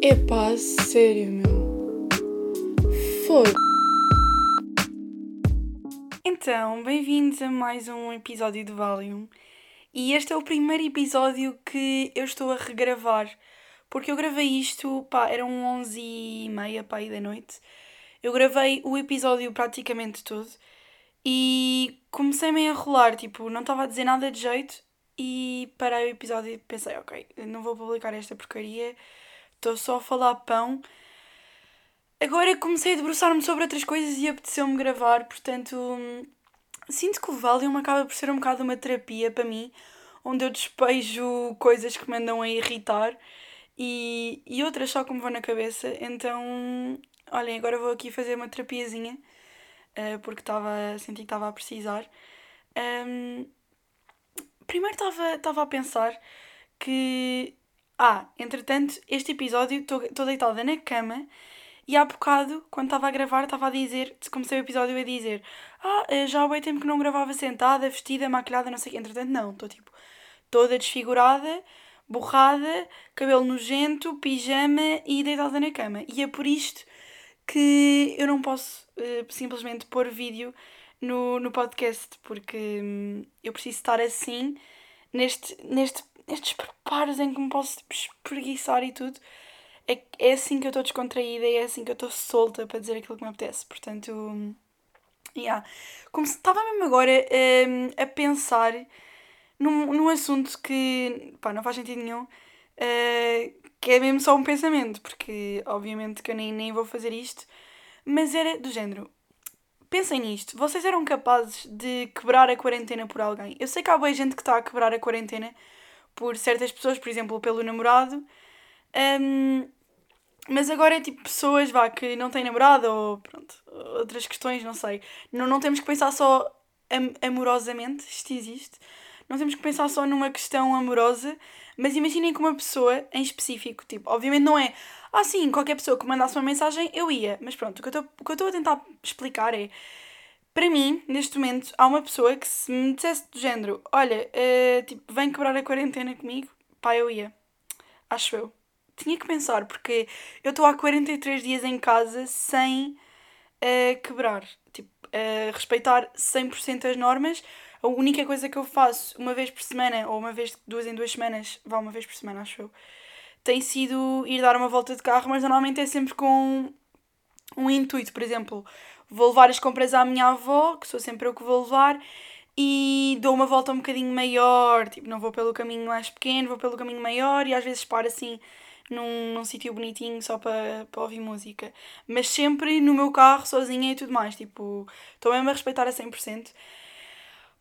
Epá, sério, meu. Foda. Então, bem-vindos a mais um episódio de Valium. E este é o primeiro episódio que eu estou a regravar. Porque eu gravei isto, pá, eram 11h30, pá, aí da noite. Eu gravei o episódio praticamente todo. E comecei-me a enrolar, tipo, não estava a dizer nada de jeito. E parei o episódio e pensei, ok, não vou publicar esta porcaria. Estou só a falar pão. Agora comecei a debruçar-me sobre outras coisas e apeteceu-me gravar, portanto... Sinto que o Valium acaba por ser um bocado uma terapia para mim, onde eu despejo coisas que me andam a irritar e outras só que me vão na cabeça. Então, olhem, agora vou aqui fazer uma terapiazinha, porque senti que estava a precisar. Primeiro estava a pensar que... entretanto, este episódio, estou deitada na cama e há bocado, quando estava a gravar, estava a dizer, comecei o episódio a dizer já há bem tempo que não gravava sentada, vestida, maquilhada, não sei o quê. Entretanto, não, estou tipo toda desfigurada, borrada, cabelo nojento, pijama e deitada na cama. E é por isto que eu não posso simplesmente pôr vídeo no podcast, porque eu preciso estar assim, nestes preparos em que me posso espreguiçar e tudo, é assim que eu estou descontraída e é assim que eu estou solta para dizer aquilo que me apetece. Portanto, como se estava mesmo agora a pensar num assunto que, pá, não faz sentido nenhum, que é mesmo só um pensamento, porque obviamente que eu nem vou fazer isto, mas era do género. Pensem nisto, vocês eram capazes de quebrar a quarentena por alguém? Eu sei que há boa gente que está a quebrar a quarentena por certas pessoas, por exemplo, pelo namorado, mas agora é tipo pessoas, que não têm namorado ou pronto, outras questões, não sei. Não temos que pensar só amorosamente, isto existe, não temos que pensar só numa questão amorosa, mas imaginem que uma pessoa em específico, tipo, obviamente não é, sim, qualquer pessoa que mandasse uma mensagem eu ia, mas pronto, o que eu estou a tentar explicar é, para mim, neste momento, há uma pessoa que se me dissesse do género, olha, tipo, vem quebrar a quarentena comigo, pá, eu ia, acho eu. Tinha que pensar, porque eu estou há 43 dias em casa sem quebrar, tipo, respeitar 100% as normas. A única coisa que eu faço uma vez por semana, ou uma vez, duas em duas semanas, uma vez por semana, acho eu, tem sido ir dar uma volta de carro, mas normalmente é sempre com um intuito, por exemplo... Vou levar as compras à minha avó, que sou sempre eu que vou levar, e dou uma volta um bocadinho maior, tipo, não vou pelo caminho mais pequeno, vou pelo caminho maior, e às vezes paro assim num sítio bonitinho só para ouvir música. Mas sempre no meu carro, sozinha e tudo mais, tipo, estou mesmo a respeitar a 100%.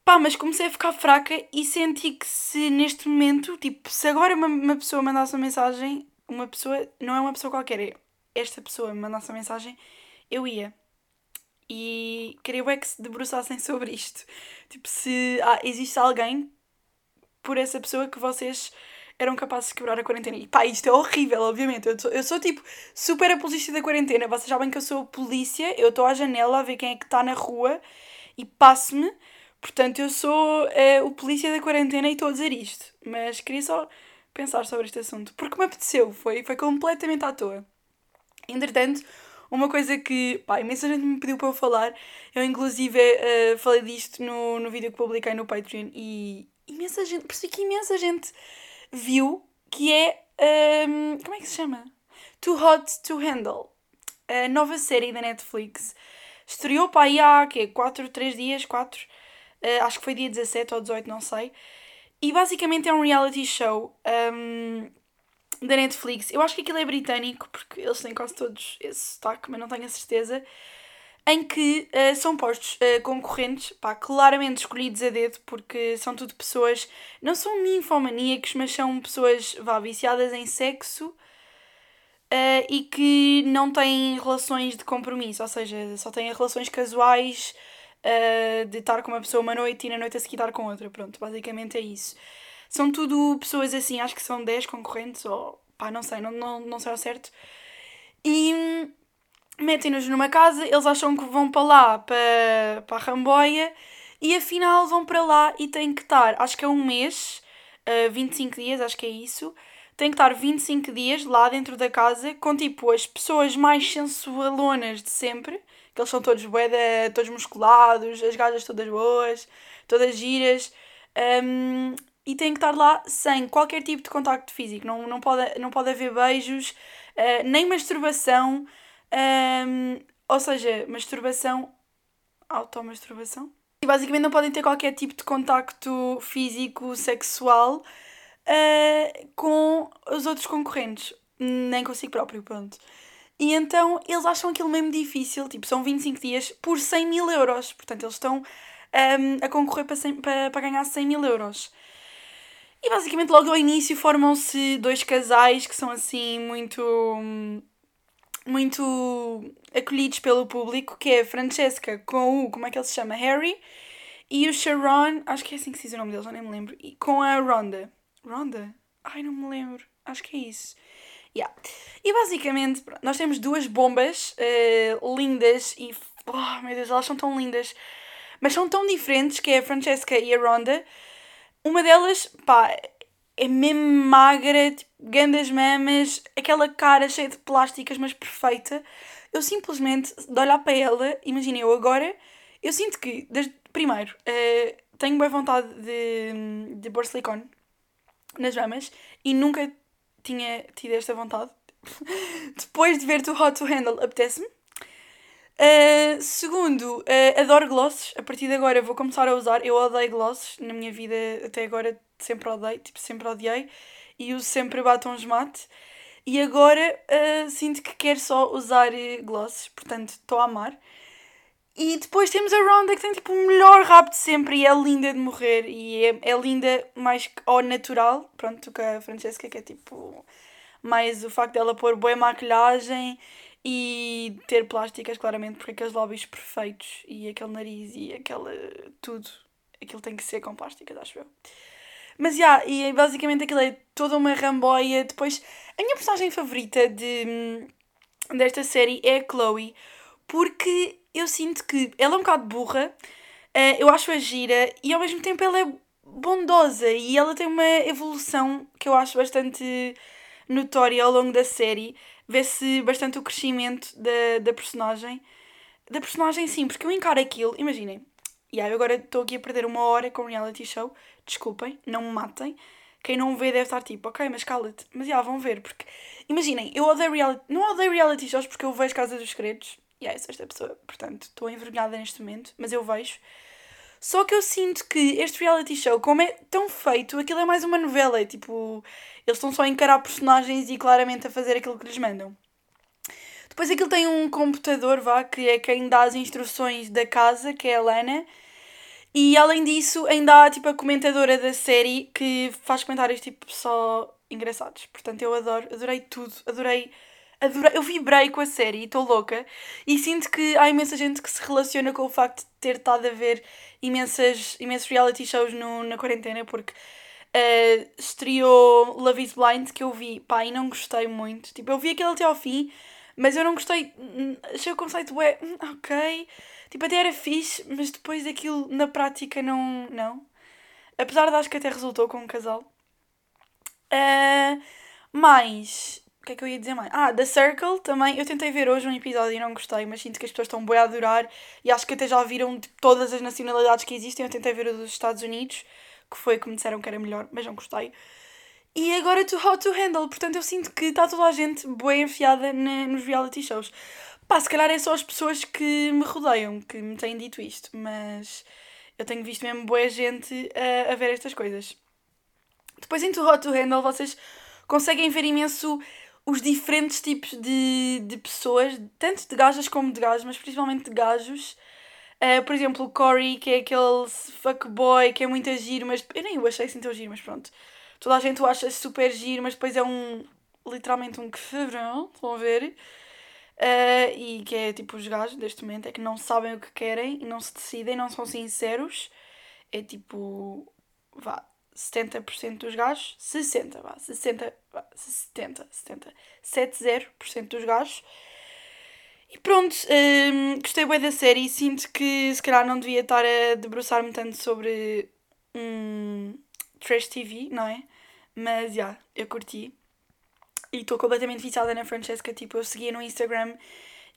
Pá, mas comecei a ficar fraca e senti que se neste momento, tipo, se agora uma pessoa mandasse uma mensagem, uma pessoa, não é uma pessoa qualquer, é esta pessoa me mandasse uma mensagem, eu ia. E queria que se debruçassem sobre isto, tipo, se existe alguém por essa pessoa que vocês eram capazes de quebrar a quarentena. E pá, isto é horrível, obviamente, eu sou tipo super a polícia da quarentena, vocês sabem que eu sou a polícia, eu estou à janela a ver quem é que está na rua e passo-me, portanto eu sou o polícia da quarentena e estou a dizer isto, mas queria só pensar sobre este assunto, porque me apeteceu, foi completamente à toa. Entretanto, uma coisa que, imensa gente me pediu para eu falar, eu inclusive falei disto no vídeo que publiquei no Patreon e percebi que imensa gente viu, que é, como é que se chama? Too Hot to Handle, a nova série da Netflix. Estreou para aí há, 3 dias, acho que foi dia 17 ou 18, não sei. E basicamente é um reality show, da Netflix, eu acho que aquilo é britânico, porque eles têm quase todos esse sotaque, mas não tenho a certeza, em que são postos concorrentes, claramente escolhidos a dedo, porque são tudo pessoas, não são ninfomaníacos, mas são pessoas, viciadas em sexo e que não têm relações de compromisso, ou seja, só têm relações casuais de estar com uma pessoa uma noite e na noite a seguir estar com outra, pronto, basicamente é isso. São tudo pessoas assim, acho que são 10 concorrentes, ou não sei, não sei ao certo. E metem-nos numa casa, eles acham que vão para lá, para a ramboia, e afinal vão para lá e têm que estar, acho que é um mês, 25 dias, acho que é isso, tem que estar 25 dias lá dentro da casa com, tipo, as pessoas mais sensualonas de sempre, que eles são todos bué, todos musculados, as gajas todas boas, todas giras, e tem que estar lá sem qualquer tipo de contacto físico, não pode haver beijos, nem masturbação, ou seja, masturbação, automasturbação. E basicamente não podem ter qualquer tipo de contacto físico, sexual, com os outros concorrentes, nem consigo próprio, pronto. E então eles acham aquilo mesmo difícil, tipo, são 25 dias por 100 mil euros, portanto eles estão a concorrer para ganhar 100 mil euros. E basicamente logo ao início formam-se dois casais que são assim muito acolhidos pelo público, que é a Francesca com o, como é que ele se chama, Harry, e o Sharon, acho que é assim que se diz o nome deles, já nem me lembro, e com a Rhonda? Ai, não me lembro. Acho que é isso. Yeah. E basicamente, nós temos duas bombas lindas e... Oh, meu Deus, elas são tão lindas. Mas são tão diferentes, que é a Francesca e a Rhonda. Uma delas, pá, é mesmo magra, tipo, grandes mamas, aquela cara cheia de plásticas, mas perfeita. Eu simplesmente, de olhar para ela, imagina eu agora, eu sinto que, primeiro, tenho boa vontade de pôr silicone nas mamas, e nunca tinha tido esta vontade. Depois de ver Too Hot to Handle, apetece-me. Segundo, adoro glosses. A partir de agora vou começar a usar. Eu odeio glosses. Na minha vida até agora sempre odeio. Tipo, sempre odiei. E uso sempre batons mate. E agora sinto que quero só usar glosses. Portanto, estou a amar. E depois temos a Rhonda, que tem tipo o melhor rabo de sempre e é linda de morrer. E é linda mais ao natural, pronto, que a Francesca, que é tipo... Mais o facto dela pôr boa maquilhagem e ter plásticas, claramente, porque aqueles lábios perfeitos e aquele nariz e aquela... Tudo. Aquilo tem que ser com plásticas, acho eu. Mas, já, e basicamente aquilo é toda uma ramboia. Depois, a minha personagem favorita desta série é a Chloe, porque... Eu sinto que ela é um bocado burra, eu acho-a gira, e ao mesmo tempo ela é bondosa e ela tem uma evolução que eu acho bastante notória ao longo da série. Vê-se bastante o crescimento da personagem. Da personagem, sim, porque eu encaro aquilo, imaginem, e eu agora estou aqui a perder uma hora com o reality show, desculpem, não me matem. Quem não vê deve estar tipo, ok, mas cala-te, mas vão ver, porque imaginem, eu odeio reality, não odeio reality shows porque eu vejo Casa dos Segredos. Eu sou esta pessoa, portanto, estou envergonhada neste momento, mas eu vejo. Só que eu sinto que este reality show, como é tão feito, aquilo é mais uma novela, tipo, eles estão só a encarar personagens e claramente a fazer aquilo que lhes mandam. Depois aquilo tem um computador, que é quem dá as instruções da casa, que é a Lana, e além disso ainda há, tipo, a comentadora da série, que faz comentários, tipo, só engraçados. Portanto, eu adorei tudo, adorei, eu vibrei com a série e estou louca, e sinto que há imensa gente que se relaciona com o facto de ter estado a ver imensos reality shows na quarentena, porque estreou Love is Blind, que eu vi, e não gostei muito. Tipo, eu vi aquilo até ao fim, mas eu não gostei, achei o conceito ok, tipo, até era fixe, mas depois aquilo na prática não, apesar de acho que até resultou com um casal. Mas... O que é que eu ia dizer mais? The Circle também. Eu tentei ver hoje um episódio e não gostei, mas sinto que as pessoas estão bem a adorar e acho que até já viram de todas as nacionalidades que existem. Eu tentei ver o dos Estados Unidos, que foi o que me disseram que era melhor, mas não gostei. E agora Too Hot to Handle, portanto eu sinto que está toda a gente bem enfiada nos reality shows. Se calhar é só as pessoas que me rodeiam que me têm dito isto, mas eu tenho visto mesmo boa gente a ver estas coisas. Depois em Too Hot to Handle vocês conseguem ver imenso... os diferentes tipos de pessoas, tanto de gajas como de gajos, mas principalmente de gajos. Por exemplo, o Cory, que é aquele fuckboy que é muito giro, mas... Eu nem o achei assim tão giro, mas pronto. Toda a gente o acha super giro, mas depois é literalmente um quebrão, estão a ver? E que é tipo os gajos deste momento, é que não sabem o que querem, não se decidem, não são sinceros. É tipo... 70% dos gajos, 70% dos gajos. E pronto, gostei bem da série e sinto que se calhar não devia estar a debruçar-me tanto sobre trash TV, não é? Mas, eu curti. e estou completamente viciada na Francesca, tipo, eu seguia no Instagram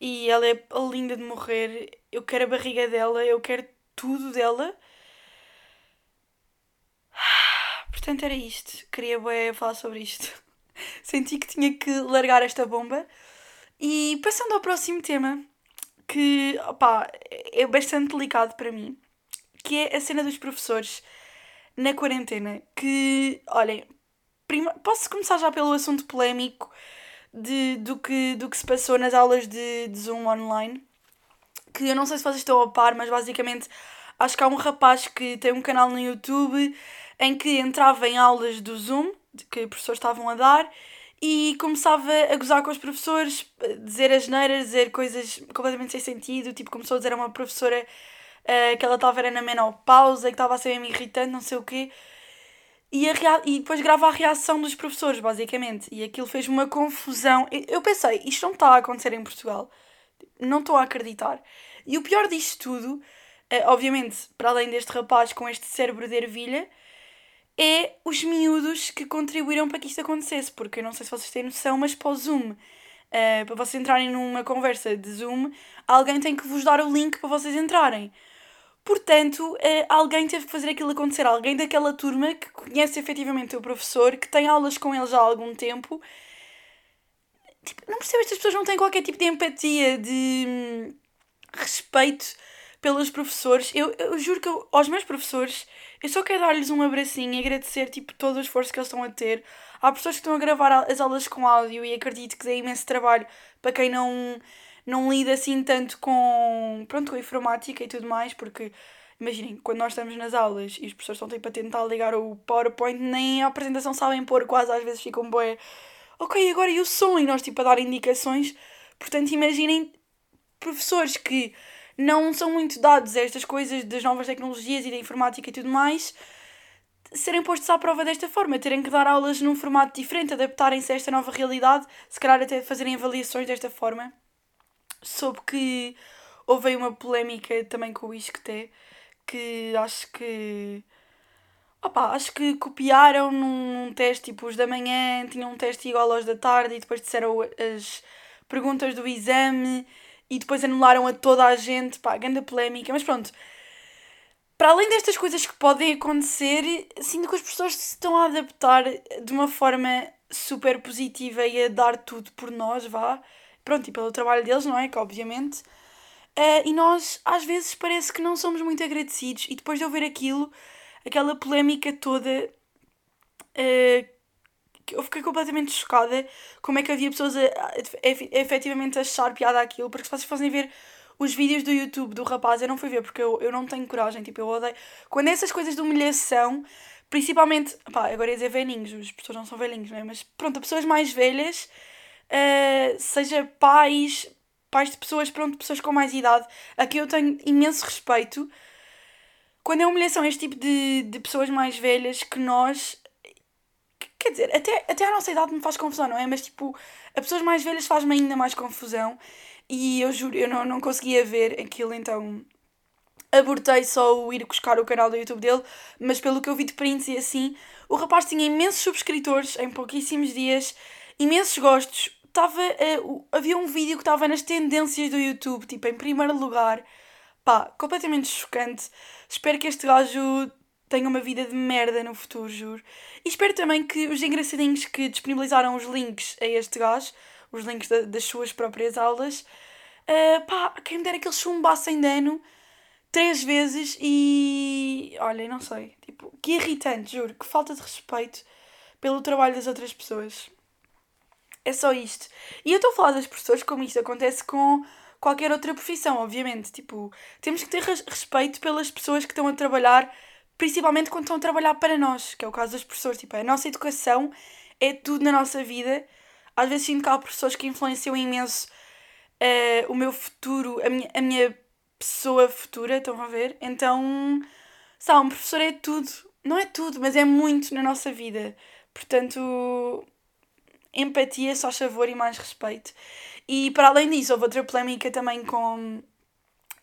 e ela é linda de morrer, eu quero a barriga dela, eu quero tudo dela. Portanto, era isto, queria bué falar sobre isto. Senti que tinha que largar esta bomba. E passando ao próximo tema, que opá, é bastante delicado para mim, que é a cena dos professores na quarentena. Que, olhem, posso começar já pelo assunto polémico do que se passou nas aulas de Zoom online, que eu não sei se vocês estão a par, mas basicamente acho que há um rapaz que tem um canal no YouTube em que entrava em aulas do Zoom, que os professores estavam a dar, e começava a gozar com os professores, dizer asneiras, dizer coisas completamente sem sentido, tipo, começou a dizer a uma professora que ela estava era na menopausa, que estava a ser meio irritante, não sei o quê, e depois grava a reação dos professores, basicamente, e aquilo fez uma confusão. Eu pensei, isto não está a acontecer em Portugal, não estou a acreditar. E o pior disto tudo, obviamente, para além deste rapaz com este cérebro de ervilha, é os miúdos que contribuíram para que isto acontecesse, porque eu não sei se vocês têm noção, mas para o Zoom, para vocês entrarem numa conversa de Zoom, alguém tem que vos dar o link para vocês entrarem. Portanto, alguém teve que fazer aquilo acontecer, alguém daquela turma que conhece efetivamente o professor, que tem aulas com ele já há algum tempo. Tipo, não percebo, estas pessoas não têm qualquer tipo de empatia, de respeito pelos professores. Eu juro que aos meus professores, eu só quero dar-lhes um abracinho e agradecer, tipo, todo o esforço que eles estão a ter. Há pessoas que estão a gravar as aulas com áudio e acredito que dê imenso trabalho para quem não lida assim tanto com a informática e tudo mais, porque, imaginem, quando nós estamos nas aulas e os professores estão, tipo, a tentar ligar o PowerPoint, nem a apresentação sabem pôr, quase às vezes ficam bué, ok, agora e o som? E nós, tipo, a dar indicações. Portanto, imaginem professores que não são muito dados a estas coisas das novas tecnologias e da informática e tudo mais, serem postos à prova desta forma, terem que dar aulas num formato diferente, adaptarem-se a esta nova realidade, se calhar até fazerem avaliações desta forma. Soube que houve uma polémica também com o ISCTE, que acho que copiaram num teste, tipo, os da manhã tinham um teste igual aos da tarde e depois disseram as perguntas do exame, e depois anularam a toda a gente, pá, grande polémica. Mas pronto, para além destas coisas que podem acontecer, sinto que as pessoas se estão a adaptar de uma forma super positiva e a dar tudo por nós, vá. Pronto, e pelo trabalho deles, não é? Que obviamente. E nós, às vezes, parece que não somos muito agradecidos. E depois de eu ver aquela polémica toda, eu fiquei completamente chocada como é que havia pessoas a efetivamente achar piada aquilo, porque se vocês fossem ver os vídeos do YouTube do rapaz, eu não fui ver porque eu não tenho coragem, tipo, eu odeio. Quando é essas coisas de humilhação, principalmente, pá, agora ia dizer velhinhos, as pessoas não são velhinhos, não é? Mas pronto, pessoas mais velhas, seja pais de pessoas, pronto, pessoas com mais idade, a quem eu tenho imenso respeito, quando é humilhação este tipo de pessoas mais velhas que nós... Quer dizer, até à nossa idade me faz confusão, não é? Mas, tipo, a pessoas mais velhas faz-me ainda mais confusão. E eu juro, eu não conseguia ver aquilo, então abortei só o ir buscar o canal do YouTube dele. Mas pelo que eu vi de prints e assim, o rapaz tinha imensos subscritores em pouquíssimos dias, imensos gostos. Havia um vídeo que estava nas tendências do YouTube, tipo, em primeiro lugar. Pá, completamente chocante. Espero que este gajo tenho uma vida de merda no futuro, juro. E espero também que os engraçadinhos que disponibilizaram os links a este gajo, os links das suas próprias aulas, quem me dera que eles chumbassem de ano 3 vezes e... Olha, não sei. Tipo, que irritante, juro. Que falta de respeito pelo trabalho das outras pessoas. É só isto. E eu estou a falar das pessoas como isto acontece com qualquer outra profissão, obviamente. Tipo, temos que ter respeito pelas pessoas que estão a trabalhar, principalmente quando estão a trabalhar para nós, que é o caso dos professores. Tipo, a nossa educação é tudo na nossa vida. Às vezes sinto que há professores que influenciam imenso o meu futuro, a minha pessoa futura, estão a ver? Então, sabe, um professor é tudo. Não é tudo, mas é muito na nossa vida. Portanto, empatia, só favor e mais respeito. E para além disso, houve outra polémica também com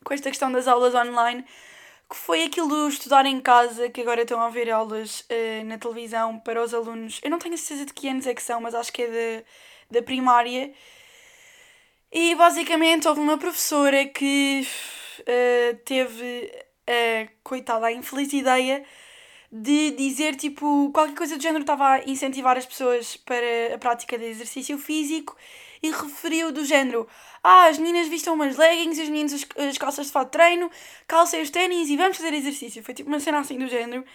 esta questão das aulas online, que foi aquilo de estudar em casa, que agora estão a haver aulas na televisão para os alunos. Eu não tenho a certeza de que anos é que são, mas acho que é da primária. E basicamente houve uma professora que teve a coitada, a infeliz ideia de dizer, tipo, qualquer coisa do género, estava a incentivar as pessoas para a prática de exercício físico e referiu do género: ah, as meninas vistam umas leggings, os meninos as calças de fato de treino, calcem os ténis e vamos fazer exercício. Foi tipo uma cena assim do género.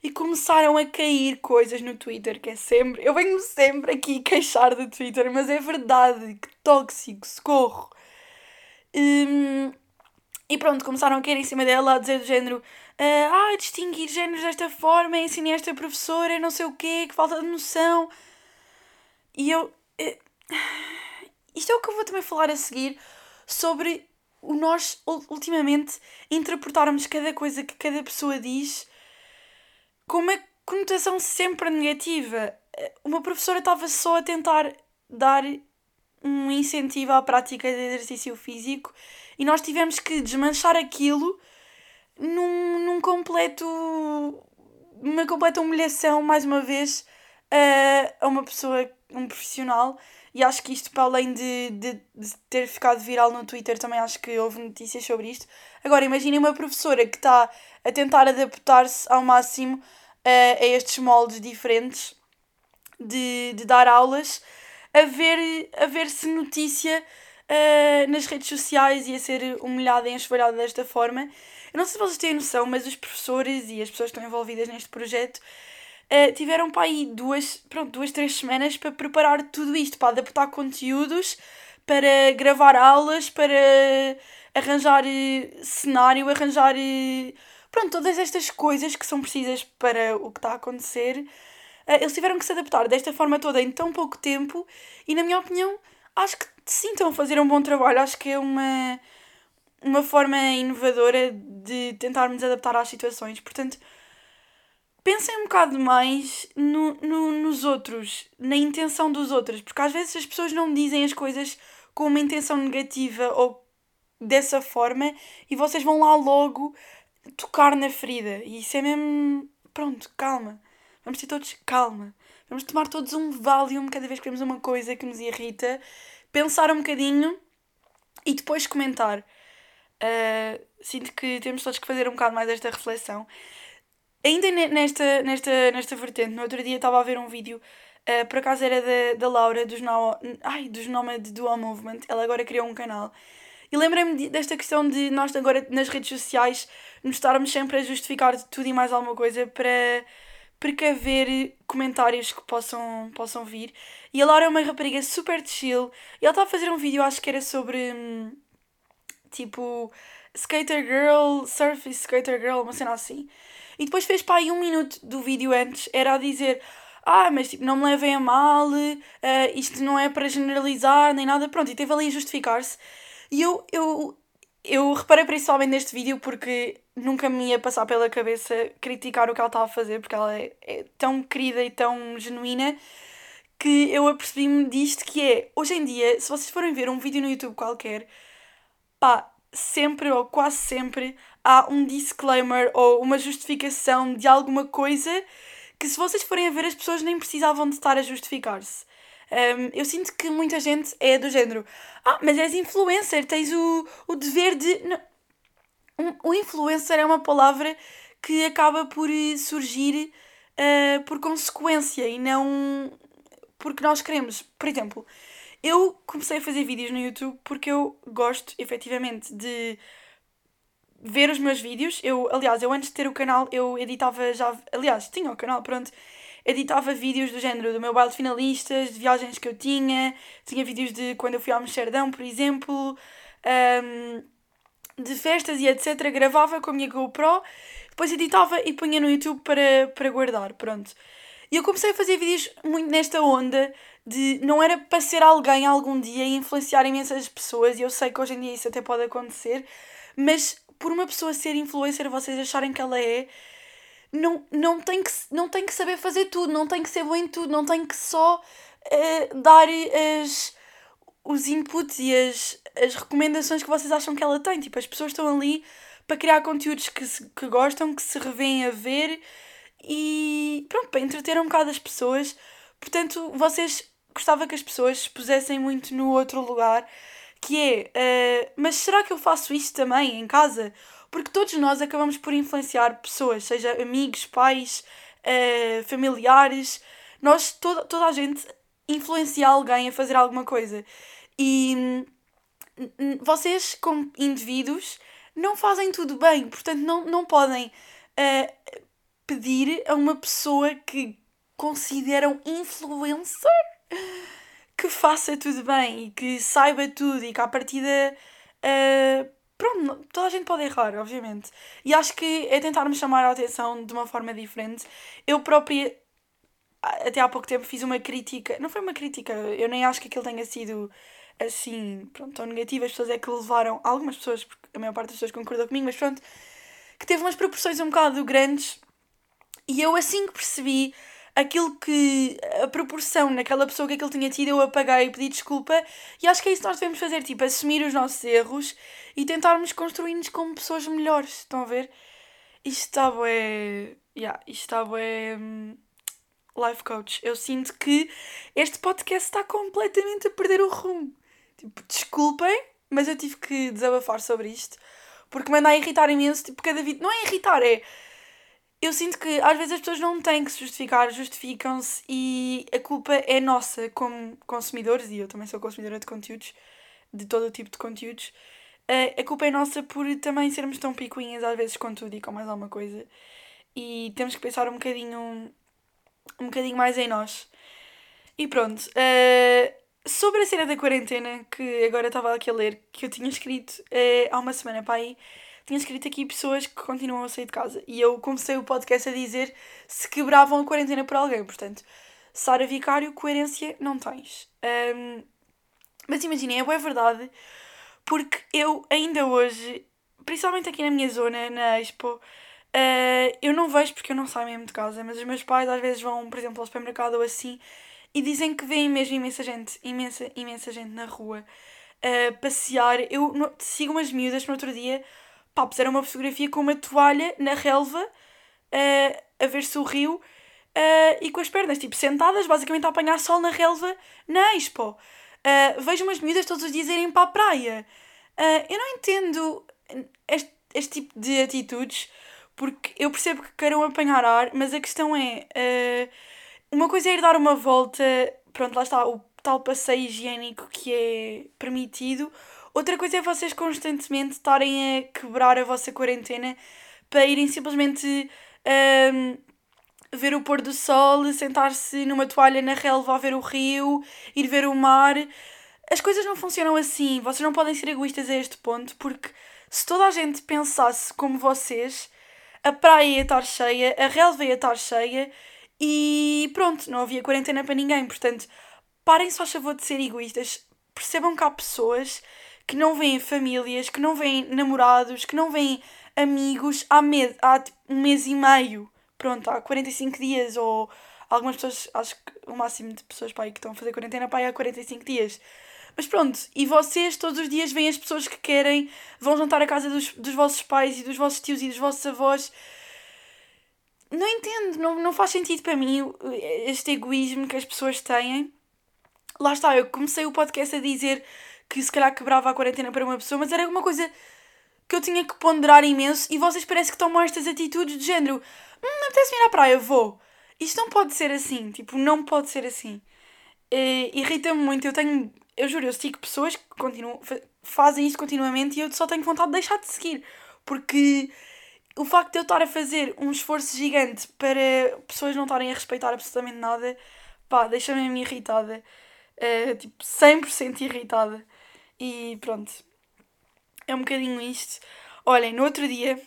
E começaram a cair coisas no Twitter, que é sempre... Eu venho-me sempre aqui queixar do Twitter, mas é verdade, que tóxico, socorro. E pronto, começaram a cair em cima dela, a dizer do género: ah, distinguir géneros desta forma, ensinei esta professora, não sei o quê, que falta de noção. E eu... isto é o que eu vou também falar a seguir, sobre o nós, ultimamente, interpretarmos cada coisa que cada pessoa diz com uma conotação sempre negativa. Uma professora estava só a tentar dar um incentivo à prática de exercício físico e nós tivemos que desmanchar aquilo numa completa humilhação, mais uma vez, a uma pessoa, um profissional. E acho que isto, para além de ter ficado viral no Twitter, também acho que houve notícias sobre isto. Agora, imaginem uma professora que está a tentar adaptar-se ao máximo a estes moldes diferentes de dar aulas, a ver-se notícia nas redes sociais e a ser humilhada e enxovalhada desta forma. Eu não sei se vocês têm noção, mas os professores e as pessoas que estão envolvidas neste projeto tiveram para aí duas, três semanas para preparar tudo isto, para adaptar conteúdos, para gravar aulas, para arranjar cenário, arranjar... Pronto, todas estas coisas que são precisas para o que está a acontecer. Eles tiveram que se adaptar desta forma toda em tão pouco tempo e, na minha opinião, acho que sim, estão a fazer um bom trabalho. Acho que é uma forma inovadora de tentarmos adaptar às situações. Portanto... pensem um bocado mais nos outros, na intenção dos outros, porque às vezes as pessoas não dizem as coisas com uma intenção negativa ou dessa forma e vocês vão lá logo tocar na ferida. E isso é mesmo... pronto, calma. Vamos ter todos calma. Vamos tomar todos um Valium cada vez que vemos uma coisa que nos irrita, pensar um bocadinho e depois comentar. Sinto que temos todos que fazer um bocado mais esta reflexão. Ainda nesta vertente, no outro dia estava a ver um vídeo, por acaso era da Laura, dos Noma de Dual Movement. Ela agora criou um canal. E lembrei-me desta questão de nós agora nas redes sociais nos estarmos sempre a justificar tudo e mais alguma coisa para precaver comentários que possam vir. E a Laura é uma rapariga super chill e ela estava a fazer um vídeo, acho que era sobre tipo skater girl, surf skater girl, uma cena assim. E depois fez para aí um minuto do vídeo antes, era a dizer: ah, mas tipo, não me levem a mal, isto não é para generalizar nem nada, pronto, e teve ali a justificar-se. E eu reparei principalmente neste vídeo porque nunca me ia passar pela cabeça criticar o que ela estava a fazer, porque ela é tão querida e tão genuína que eu apercebi-me disto, que é, hoje em dia, se vocês forem ver um vídeo no YouTube qualquer, pá, sempre ou quase sempre há um disclaimer ou uma justificação de alguma coisa que, se vocês forem a ver, as pessoas nem precisavam de estar a justificar-se. Eu sinto que muita gente é do género: ah, mas és influencer, tens o dever de... Não. O influencer é uma palavra que acaba por surgir por consequência e não porque nós queremos. Por exemplo, eu comecei a fazer vídeos no YouTube porque eu gosto, efetivamente, de ver os meus vídeos. Aliás, eu antes de ter o canal, eu editava já... Aliás, tinha o canal, pronto. Editava vídeos do género do meu baile de finalistas, de viagens que eu tinha. Tinha vídeos de quando eu fui ao Amsterdã, por exemplo. De festas e etc. Gravava com a minha GoPro. Depois editava e punha no YouTube para guardar, pronto. E eu comecei a fazer vídeos muito nesta onda de... Não era para ser alguém algum dia e influenciar imensas pessoas, e eu sei que hoje em dia isso até pode acontecer, mas por uma pessoa ser influencer, vocês acharem que ela é... Não tem que saber fazer tudo, não tem que ser bom em tudo, não tem que só dar os inputs e as recomendações que vocês acham que ela tem. Tipo, as pessoas estão ali para criar conteúdos que gostam, que se revêem a ver e pronto, para entreter um bocado as pessoas. Portanto, vocês gostava que as pessoas se pusessem muito no outro lugar, que é, mas será que eu faço isto também em casa? Porque todos nós acabamos por influenciar pessoas, seja amigos, pais, familiares, nós, toda a gente influencia alguém a fazer alguma coisa. E vocês, como indivíduos, não fazem tudo bem, portanto não podem pedir a uma pessoa que consideram influencer que faça tudo bem e que saiba tudo e que à partida... Pronto, toda a gente pode errar, obviamente. E acho que é tentar-me chamar a atenção de uma forma diferente. Eu própria, até há pouco tempo, fiz uma crítica. Não foi uma crítica, eu nem acho que aquilo tenha sido assim, pronto, tão negativo. As pessoas é que levaram, algumas pessoas, porque a maior parte das pessoas concordou comigo, mas pronto, que teve umas proporções um bocado grandes. E eu, assim que percebi aquilo que, a proporção naquela pessoa que aquilo tinha tido, eu apaguei e pedi desculpa. E acho que é isso que nós devemos fazer, tipo, assumir os nossos erros e tentarmos construir-nos como pessoas melhores, estão a ver? Isto está bué... isto está bué... Life coach. Eu sinto que este podcast está completamente a perder o rumo. Tipo, desculpem, mas eu tive que desabafar sobre isto, porque me anda a irritar imenso, tipo, cada vídeo... Não é irritar, é... Eu sinto que às vezes as pessoas não têm que se justificar, justificam-se e a culpa é nossa como consumidores, e eu também sou consumidora de conteúdos, de todo o tipo de conteúdos. A culpa é nossa por também sermos tão picuinhas às vezes com tudo e com mais alguma coisa. E temos que pensar um bocadinho mais em nós. E pronto. Sobre a cena da quarentena, que agora estava aqui a ler, que eu tinha escrito há uma semana para aí, tinha escrito aqui pessoas que continuam a sair de casa. E eu comecei o podcast a dizer se quebravam a quarentena por alguém. Portanto, Sara Vicário, coerência não tens. Mas imaginem, é verdade... Porque eu ainda hoje, principalmente aqui na minha zona, na Expo, eu não vejo porque eu não saio mesmo de casa, mas os meus pais às vezes vão, por exemplo, ao supermercado ou assim, e dizem que veem mesmo imensa gente na rua passear. Eu sigo umas miúdas no outro dia, pá, puseram uma fotografia com uma toalha na relva, a ver se o rio, e com as pernas, tipo, sentadas, basicamente a apanhar sol na relva na Expo. Vejo umas miúdas todos os dias irem para a praia. Eu não entendo este tipo de atitudes, porque eu percebo que queiram apanhar ar, mas a questão é, uma coisa é ir dar uma volta, pronto, lá está, o tal passeio higiênico que é permitido, outra coisa é vocês constantemente estarem a quebrar a vossa quarentena para irem simplesmente ver o pôr do sol, sentar-se numa toalha na relva a ver o rio, ir ver o mar. As coisas não funcionam assim, vocês não podem ser egoístas a este ponto, porque se toda a gente pensasse como vocês, a praia ia estar cheia, a relva ia estar cheia e pronto, não havia quarentena para ninguém. Portanto, parem só a favor de ser egoístas, percebam que há pessoas que não veem famílias, que não veem namorados, que não veem amigos há um mês e meio. Pronto, há 45 dias, ou algumas pessoas, acho que o máximo de pessoas para aí que estão a fazer quarentena para aí há 45 dias. Mas pronto, e vocês todos os dias veem as pessoas que querem, vão jantar à casa dos vossos pais e dos vossos tios e dos vossos avós. Não entendo, não faz sentido para mim este egoísmo que as pessoas têm. Lá está, eu comecei o podcast a dizer que se calhar quebrava a quarentena para uma pessoa, mas era uma coisa que eu tinha que ponderar imenso e vocês parece que tomam estas atitudes de género. Não apetece vir à praia, vou. Isto não pode ser assim, tipo, não pode ser assim. Irrita-me muito, eu juro, eu sigo pessoas que continuam, fazem isto continuamente e eu só tenho vontade de deixar de seguir. Porque o facto de eu estar a fazer um esforço gigante para pessoas não estarem a respeitar absolutamente nada, pá, deixa-me irritada. Tipo, 100% irritada. E pronto. É um bocadinho isto. Olhem, no outro dia...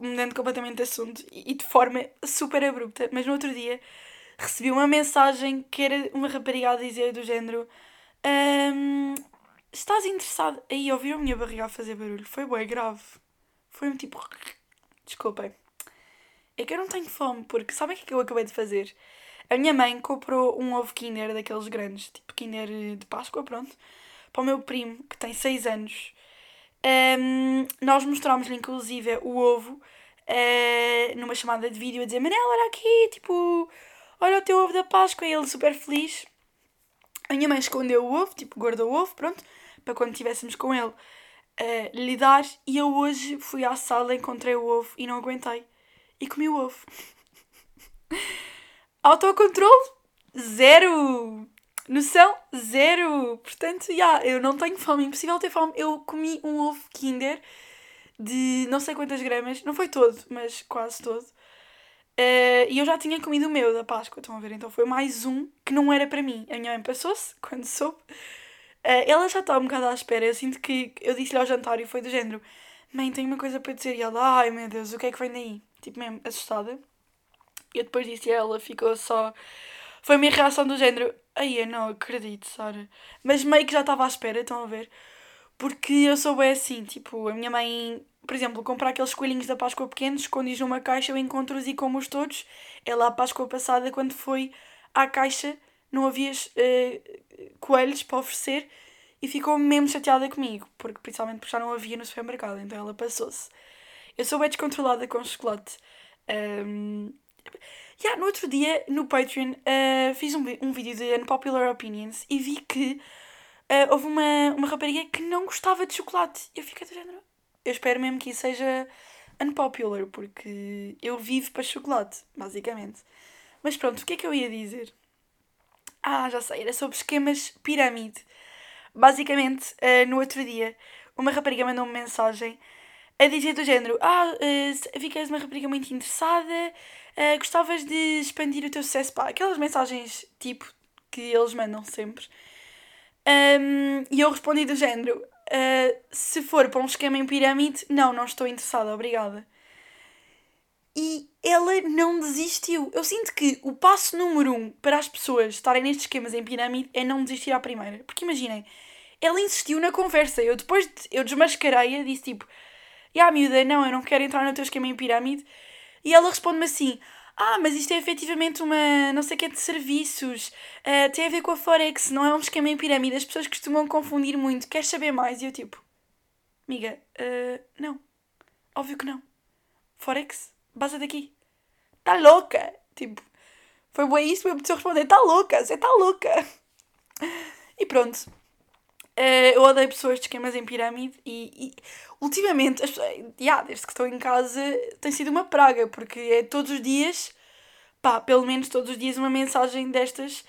mudando completamente de assunto e de forma super abrupta, mas no outro dia recebi uma mensagem que era uma rapariga a dizer do género: estás interessado? Aí ouviram a minha barriga a fazer barulho, foi bué grave, foi um tipo, desculpem, é que eu não tenho fome, porque sabem o que é que eu acabei de fazer? A minha mãe comprou um ovo Kinder daqueles grandes, tipo Kinder de Páscoa, pronto, para o meu primo que tem 6 anos. Nós mostrámos-lhe inclusive o ovo numa chamada de vídeo a dizer: Manel, olha aqui, tipo, olha o teu ovo da Páscoa. E ele super feliz. A minha mãe escondeu o ovo, tipo, guardou o ovo, pronto, para quando estivéssemos com ele lhe dar. E eu hoje fui à sala, encontrei o ovo e não aguentei. E comi o ovo. Autocontrole, zero. Noção, zero. Portanto, eu não tenho fome. Impossível ter fome. Eu comi um ovo Kinder de não sei quantas gramas. Não foi todo, mas quase todo. E eu já tinha comido o meu da Páscoa, estão a ver? Então foi mais um que não era para mim. A minha mãe passou-se quando soube. Ela já estava um bocado à espera. Eu sinto que eu disse-lhe ao jantar e foi do género: Mãe, tenho uma coisa para dizer. E ela: Ai, meu Deus, o que é que vem daí? Tipo, mesmo assustada. Eu depois disse a ela, ficou só... Foi a minha reação do género: Ai, eu não acredito, Sara. Mas meio que já estava à espera, estão a ver? Porque eu sou bem assim, tipo, a minha mãe... Por exemplo, comprar aqueles coelhinhos da Páscoa pequenos, escondidos numa caixa, eu encontro-os e como-os todos. Ela, à Páscoa passada, quando foi à caixa, não havia coelhos para oferecer e ficou mesmo chateada comigo, porque principalmente porque já não havia no supermercado, então ela passou-se. Eu sou bem descontrolada com chocolate. No outro dia, no Patreon, fiz um vídeo de Unpopular Opinions e vi que houve uma rapariga que não gostava de chocolate. Eu fiquei do género... Eu espero mesmo que isso seja unpopular, porque eu vivo para chocolate, basicamente. Mas pronto, o que é que eu ia dizer? Já sei, era sobre esquemas pirâmide. Basicamente, no outro dia, uma rapariga mandou-me mensagem a dizer do género: vi que és uma rapariga muito interessada, gostavas de expandir o teu sucesso. Pá, aquelas mensagens tipo que eles mandam sempre. E eu respondi do género: se for para um esquema em pirâmide, não estou interessada, obrigada. E ela não desistiu. Eu sinto que o passo número 1 para as pessoas estarem nestes esquemas em pirâmide é não desistir à primeira. Porque imaginem, ela insistiu na conversa. Eu depois desmascarei-a, disse tipo: miúda, não, eu não quero entrar no teu esquema em pirâmide. E ela responde-me assim: mas isto é efetivamente uma não sei o que de serviços, tem a ver com a Forex, não é um esquema em pirâmide, as pessoas costumam confundir muito, queres saber mais? E eu tipo: Amiga, não, óbvio que não. Forex, basta daqui. Tá louca? Tipo, foi bem isso, eu preciso responder: tá louca, você tá louca. E pronto, eu odeio pessoas de esquemas em pirâmide e ultimamente, as pessoas, desde que estou em casa, tem sido uma praga, porque é todos os dias, pelo menos todos os dias, uma mensagem destas.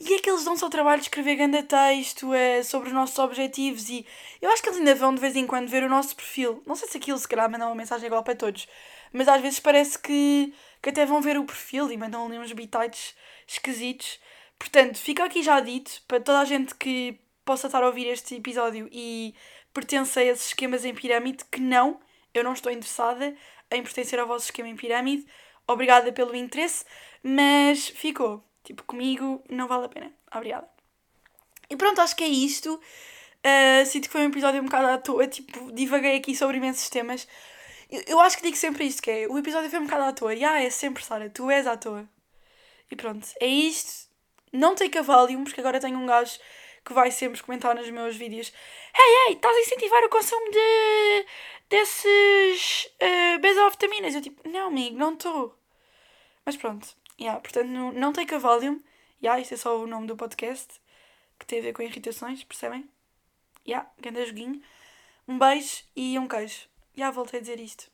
E é que eles dão só trabalho de escrever grande texto sobre os nossos objetivos e eu acho que eles ainda vão de vez em quando ver o nosso perfil. Não sei se aquilo se calhar mandam uma mensagem igual para todos, mas às vezes parece que até vão ver o perfil e mandam ali uns bitites esquisitos. Portanto, fica aqui já dito, para toda a gente que possa estar a ouvir este episódio e pertence a esses esquemas em pirâmide, que não, eu não estou interessada em pertencer ao vosso esquema em pirâmide. Obrigada pelo interesse, mas ficou, tipo, comigo não vale a pena. Obrigada. E pronto, acho que é isto. Sinto que foi um episódio um bocado à toa, tipo, divaguei aqui sobre imensos temas. Eu acho que digo sempre isto, que é, o episódio foi um bocado à toa, é sempre, Sara, tu és à toa. E pronto, é isto. Não take a Valium, porque agora tenho um gajo que vai sempre comentar nos meus vídeos: Ei, estás a incentivar o consumo desses benzodiazepinas. Eu tipo: Não, amigo, não estou. Mas pronto, portanto, não take a Valium. Isto é só o nome do podcast, que tem a ver com irritações, percebem? Grande joguinho. Um beijo e um queijo. Voltei a dizer isto.